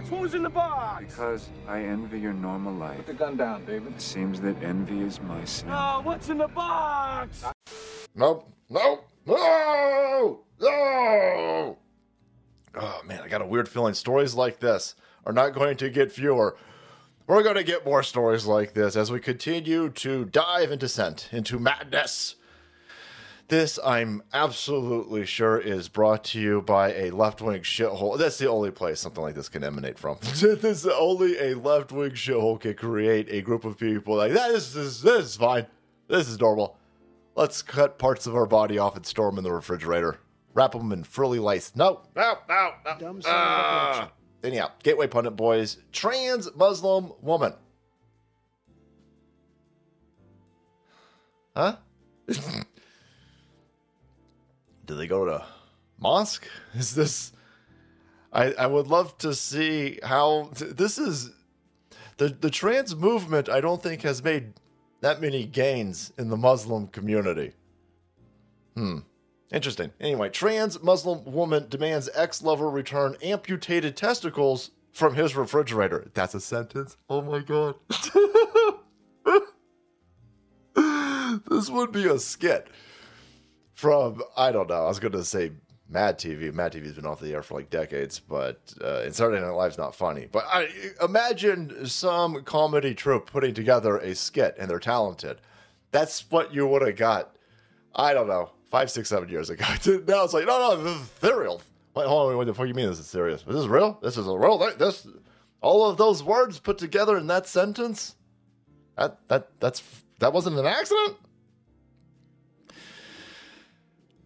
box? What was in the box? Because I envy your normal life. Put the gun down, David. It seems that envy is my sin. No, what's in the box? Nope. No! Oh, man, I got a weird feeling. Stories like this are not going to get fewer. We're going to get more stories like this as we continue to dive into Descent into Madness. This, I'm absolutely sure, is brought to you by a left-wing shithole. That's the only place something like this can emanate from. This only a left-wing shithole can create a group of people like, this is fine. This is normal. Let's cut parts of our body off and store them in the refrigerator. Wrap them in frilly lights. No. Dumb son of a bitch. Anyhow, Gateway Pundit Boys, trans Muslim woman. Huh? Do they go to mosque? Is this... I would love to see how... This is... The trans movement, I don't think, has made that many gains in the Muslim community. Interesting. Anyway, trans Muslim woman demands ex-lover return amputated testicles from his refrigerator. That's a sentence. Oh, my God. This would be a skit. From, I don't know, I was going to say Mad TV. Mad TV's been off the air for like decades, but and Saturday Night Live's not funny. But I imagine some comedy troupe putting together a skit, and they're talented. That's what you would have got, I don't know, 5, 6, 7 years ago. Now it's like, no, this is ethereal. Wait, hold on, what the fuck you mean this is serious? Is this real? This is a real thing? This, all of those words put together in that sentence? That wasn't an accident?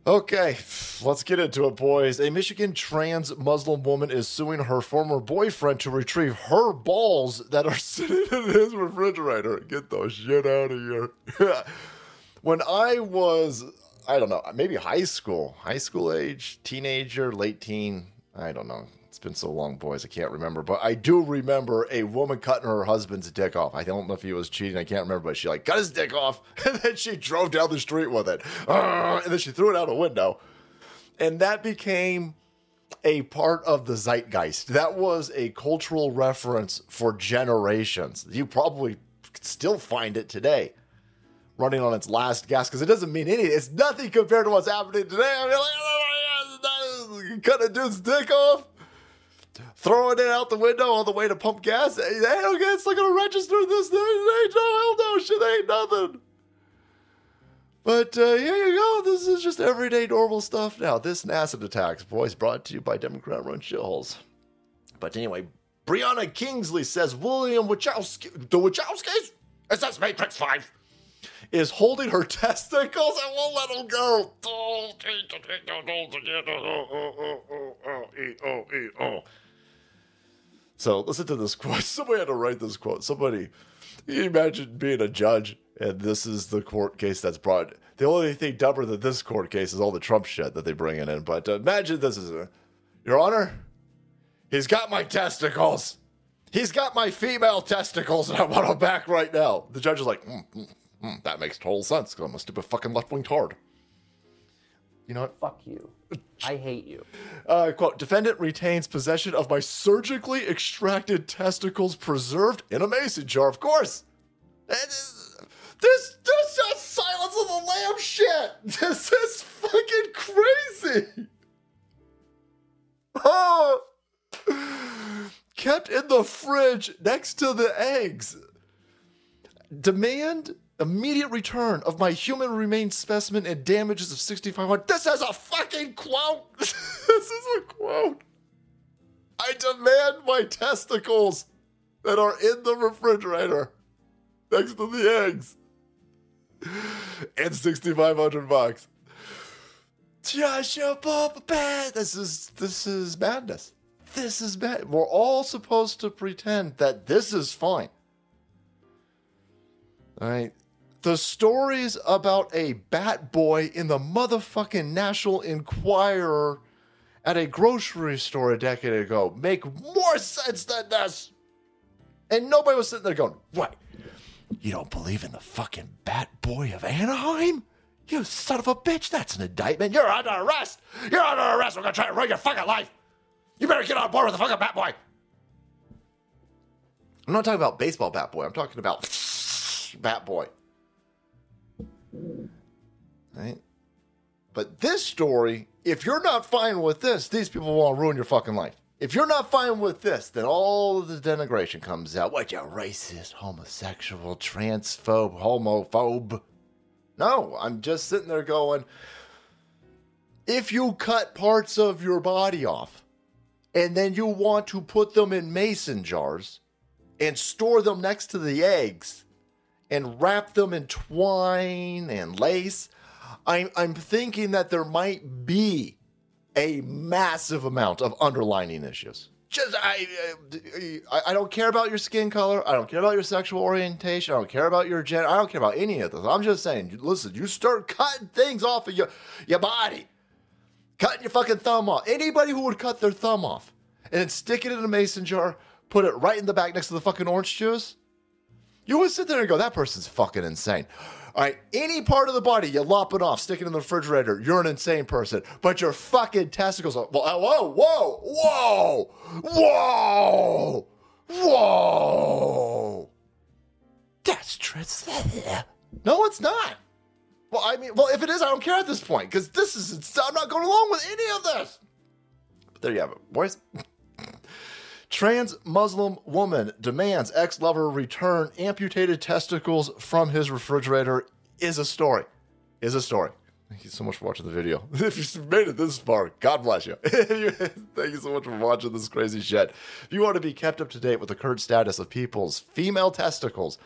Okay, let's get into it, boys. A Michigan trans Muslim woman is suing her former boyfriend to retrieve her balls that are sitting in his refrigerator. Get the shit out of here. When I was, I don't know, maybe high school age, teenager, late teen, I don't know. It's been so long, boys, I can't remember. But I do remember a woman cutting her husband's dick off. I don't know if he was cheating. I can't remember. But she, like, cut his dick off. And then she drove down the street with it. And then she threw it out a window. And that became a part of the zeitgeist. That was a cultural reference for generations. You probably could still find it today. Running on its last gas. Because it doesn't mean anything. It's nothing compared to what's happening today. I mean, like, oh my God, cut a dude's dick off. Throwing it out the window on the way to pump gas. Hey, okay, it's not going to register this thing. No, hell no, shit ain't nothing. But here you go. This is just everyday normal stuff now. This and acid attacks, boys, brought to you by Democrat-run shitholes. But anyway, Brianna Kingsley says William Wachowski, the Wachowskis, it says Matrix 5, is holding her testicles and won't let them go. So listen to this quote. Somebody had to write this quote. Somebody, you imagine being a judge, and this is the court case that's brought. The only thing dumber than this court case is all the Trump shit that they bring in. But imagine this is, Your Honor, he's got my testicles. He's got my female testicles, and I want them back right now. The judge is like, that makes total sense, because I'm a stupid fucking left-wing tard. You know what? Fuck you. I hate you. Quote, defendant retains possession of my surgically extracted testicles preserved in a mason jar, of course. This is Silence of the Lambs shit. This is fucking crazy. Oh. Kept in the fridge next to the eggs. Demand immediate return of my human remains specimen and damages of $6,500. This is a fucking quote. This is a quote. I demand my testicles that are in the refrigerator next to the eggs and $6,500. Joshua Bob, this is madness. This is bad. We're all supposed to pretend that this is fine. All right. The stories about a bat boy in the motherfucking National Enquirer at a grocery store a decade ago make more sense than this. And nobody was sitting there going, what? You don't believe in the fucking bat boy of Anaheim? You son of a bitch. That's an indictment. You're under arrest. You're under arrest. We're going to try to ruin your fucking life. You better get on board with the fucking bat boy. I'm not talking about baseball bat boy. I'm talking about bat boy. Right? But this story, if you're not fine with this, these people want to ruin your fucking life. If you're not fine with this, then all of the denigration comes out. What, you racist, homosexual, transphobe, homophobe. No, I'm just sitting there going, if you cut parts of your body off and then you want to put them in mason jars and store them next to the eggs and wrap them in twine and lace, I'm thinking that there might be a massive amount of underlining issues. Just I don't care about your skin color. I don't care about your sexual orientation. I don't care about your gender. I don't care about any of this. I'm just saying, listen, you start cutting things off of your body. Cutting your fucking thumb off. Anybody who would cut their thumb off and then stick it in a mason jar, put it right in the back next to the fucking orange juice, you would sit there and go, that person's fucking insane. All right, any part of the body you lop it off, stick it in the refrigerator, you're an insane person. But your fucking testicles are, whoa. That's transphobia. No, it's not. Well, I mean, well, if it is, I don't care at this point, because this is, I'm not going along with any of this. But there you have it, boys. Trans Muslim woman demands ex-lover return amputated testicles from his refrigerator is a story. Is a story. Thank you so much for watching the video. If you've made it this far, God bless you. Thank you so much for watching this crazy shit. If you want to be kept up to date with the current status of people's female testicles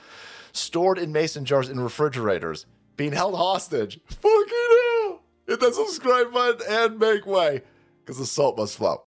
stored in mason jars in refrigerators, being held hostage, fucking hell! Hit that subscribe button and make way, because the salt must flow.